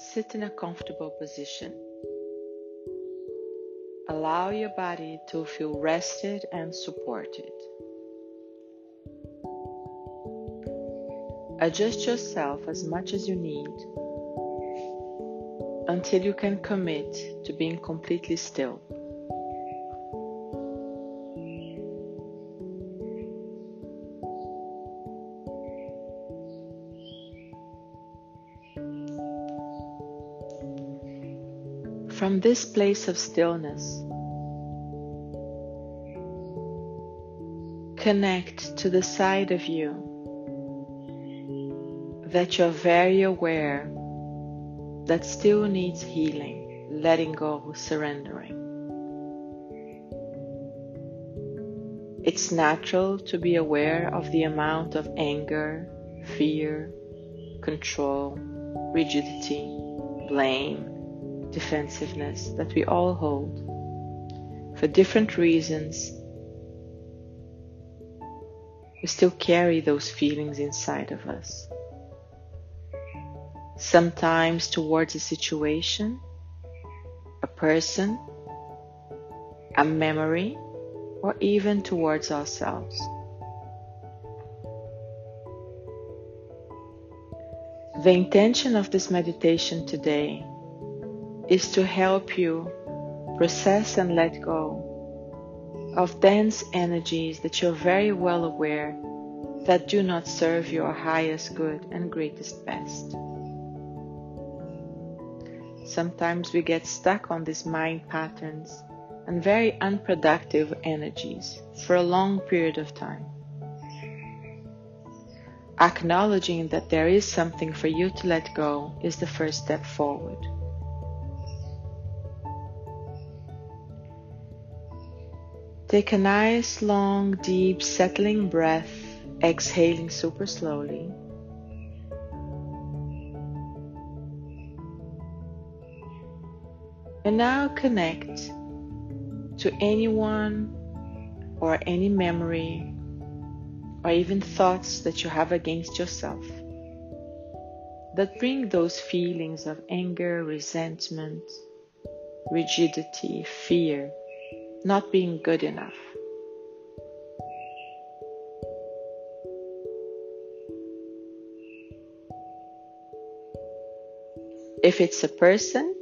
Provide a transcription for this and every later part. Sit in a comfortable position. Allow your body to feel rested and supported. Adjust yourself as much as you need until you can commit to being completely still. From this place of stillness, connect to the side of you that you're very aware that still needs healing, letting go, surrendering. It's natural to be aware of the amount of anger, fear, control, rigidity, blame, defensiveness that we all hold. For different reasons, we still carry those feelings inside of us. Sometimes towards a situation, a person, a memory, or even towards ourselves. The intention of this meditation today is to help you process and let go of dense energies that you're very well aware that do not serve your highest good and greatest best. Sometimes we get stuck on these mind patterns and very unproductive energies for a long period of time. Acknowledging that there is something for you to let go is the first step forward. Take a nice, long, deep, settling breath, exhaling super slowly. And now connect to anyone or any memory or even thoughts that you have against yourself that bring those feelings of anger, resentment, rigidity, fear, not being good enough. If it's a person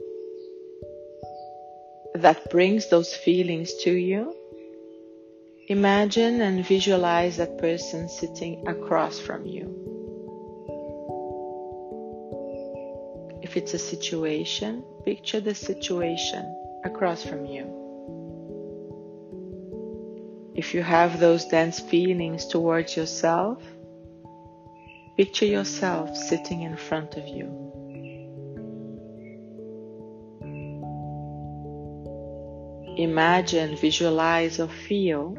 that brings those feelings to you, imagine and visualize that person sitting across from you. If it's a situation, picture the situation across from you. If you have those dense feelings towards yourself, picture yourself sitting in front of you. Imagine, visualize, or feel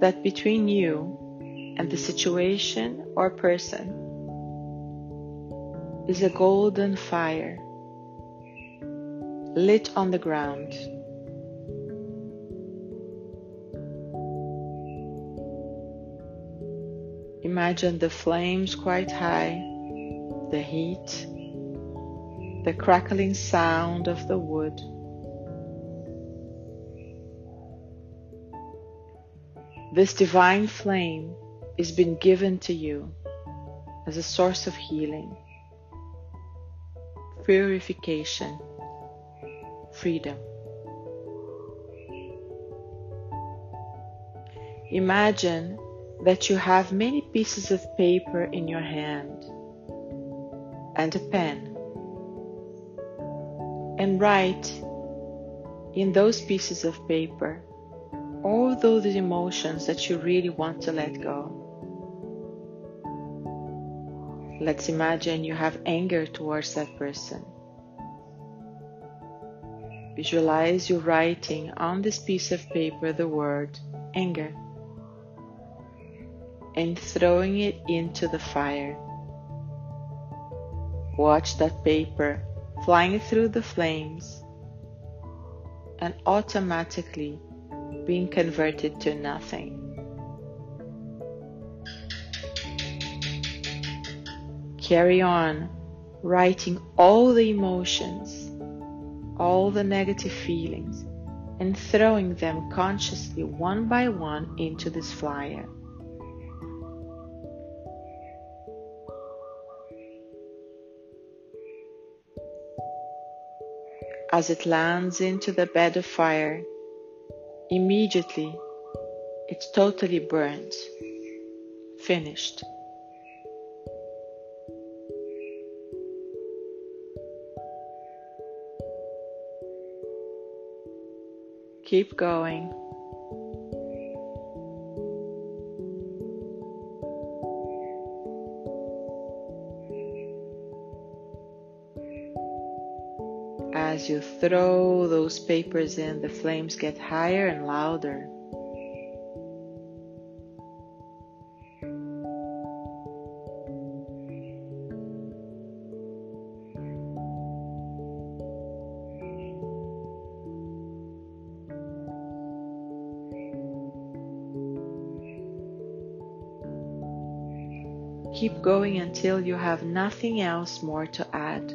that between you and the situation or person is a golden fire lit on the ground. Imagine the flames quite high, the heat, the crackling sound of the wood. This divine flame has been given to you as a source of healing, purification, freedom. Imagine that you have many pieces of paper in your hand and a pen, and write in those pieces of paper all those emotions that you really want to let go. Let's imagine you have anger towards that person. Visualize you writing on this piece of paper the word anger and throwing it into the fire. Watch that paper flying through the flames and automatically being converted to nothing. Carry on writing all the emotions, all the negative feelings, and throwing them consciously one by one into this flyer. As it lands into the bed of fire, immediately it's totally burnt, finished. Keep going. As you throw those papers in, the flames get higher and louder. Keep going until you have nothing else more to add.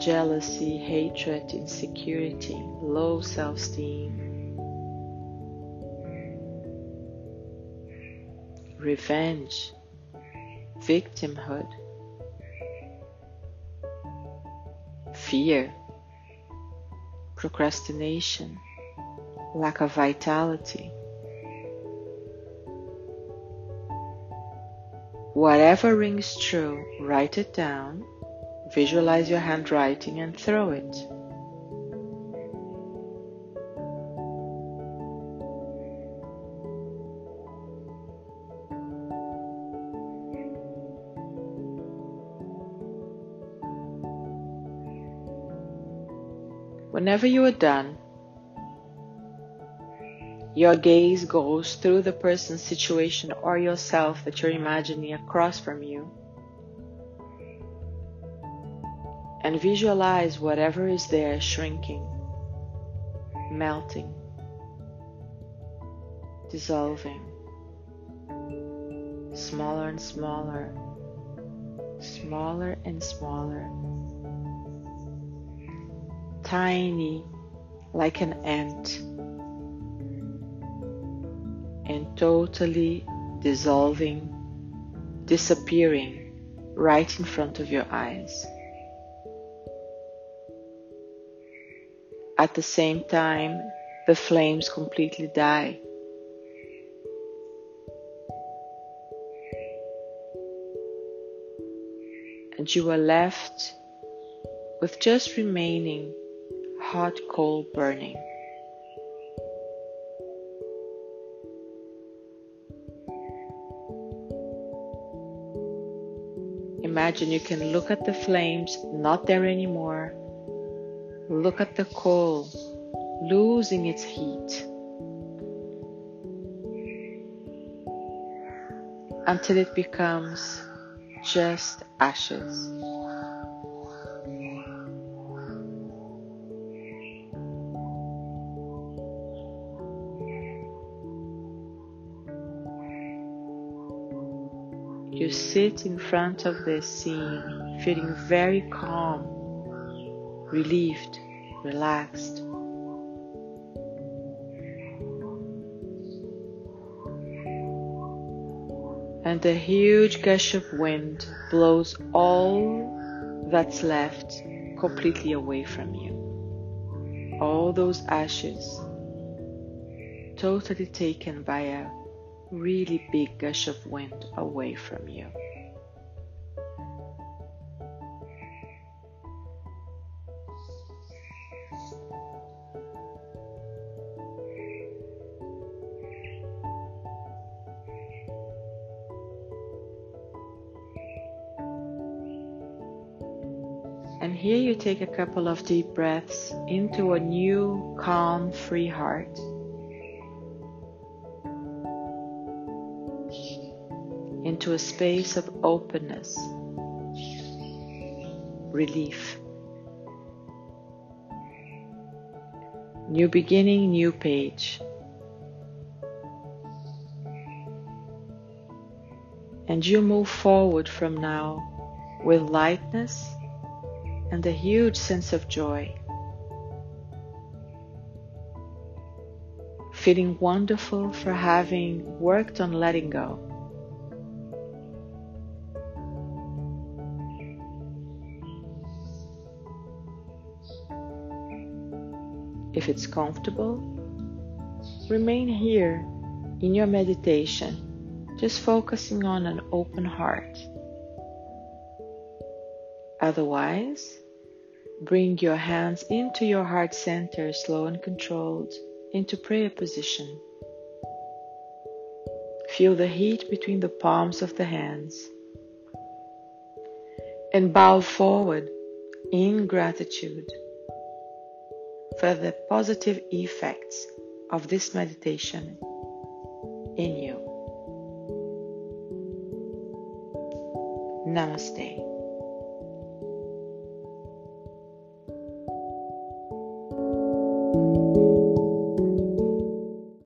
Jealousy, hatred, insecurity, low self-esteem, revenge, victimhood, fear, procrastination, lack of vitality. Whatever rings true, write it down. Visualize your handwriting and throw it. Whenever you are done, your gaze goes through the person, situation, or yourself that you're imagining across from you. And visualize whatever is there shrinking, melting, dissolving, smaller and smaller, smaller and smaller, tiny like an ant, and totally dissolving, disappearing right in front of your eyes. At the same time, the flames completely die. And you are left with just remaining hot coal burning. Imagine you can look at the flames, not there anymore. Look at the coal losing its heat until it becomes just ashes. You sit in front of this scene, feeling very calm, relieved, relaxed. And a huge gush of wind blows all that's left completely away from you. All those ashes, totally taken by a really big gush of wind away from you. And here you take a couple of deep breaths into a new, calm, free heart. Into a space of openness, relief. New beginning, new page. And you move forward from now with lightness and a huge sense of joy, feeling wonderful for having worked on letting go. If it's comfortable, remain here in your meditation, just focusing on an open heart. Otherwise, bring your hands into your heart center, slow and controlled, into prayer position. Feel the heat between the palms of the hands and bow forward in gratitude for the positive effects of this meditation in you. Namaste.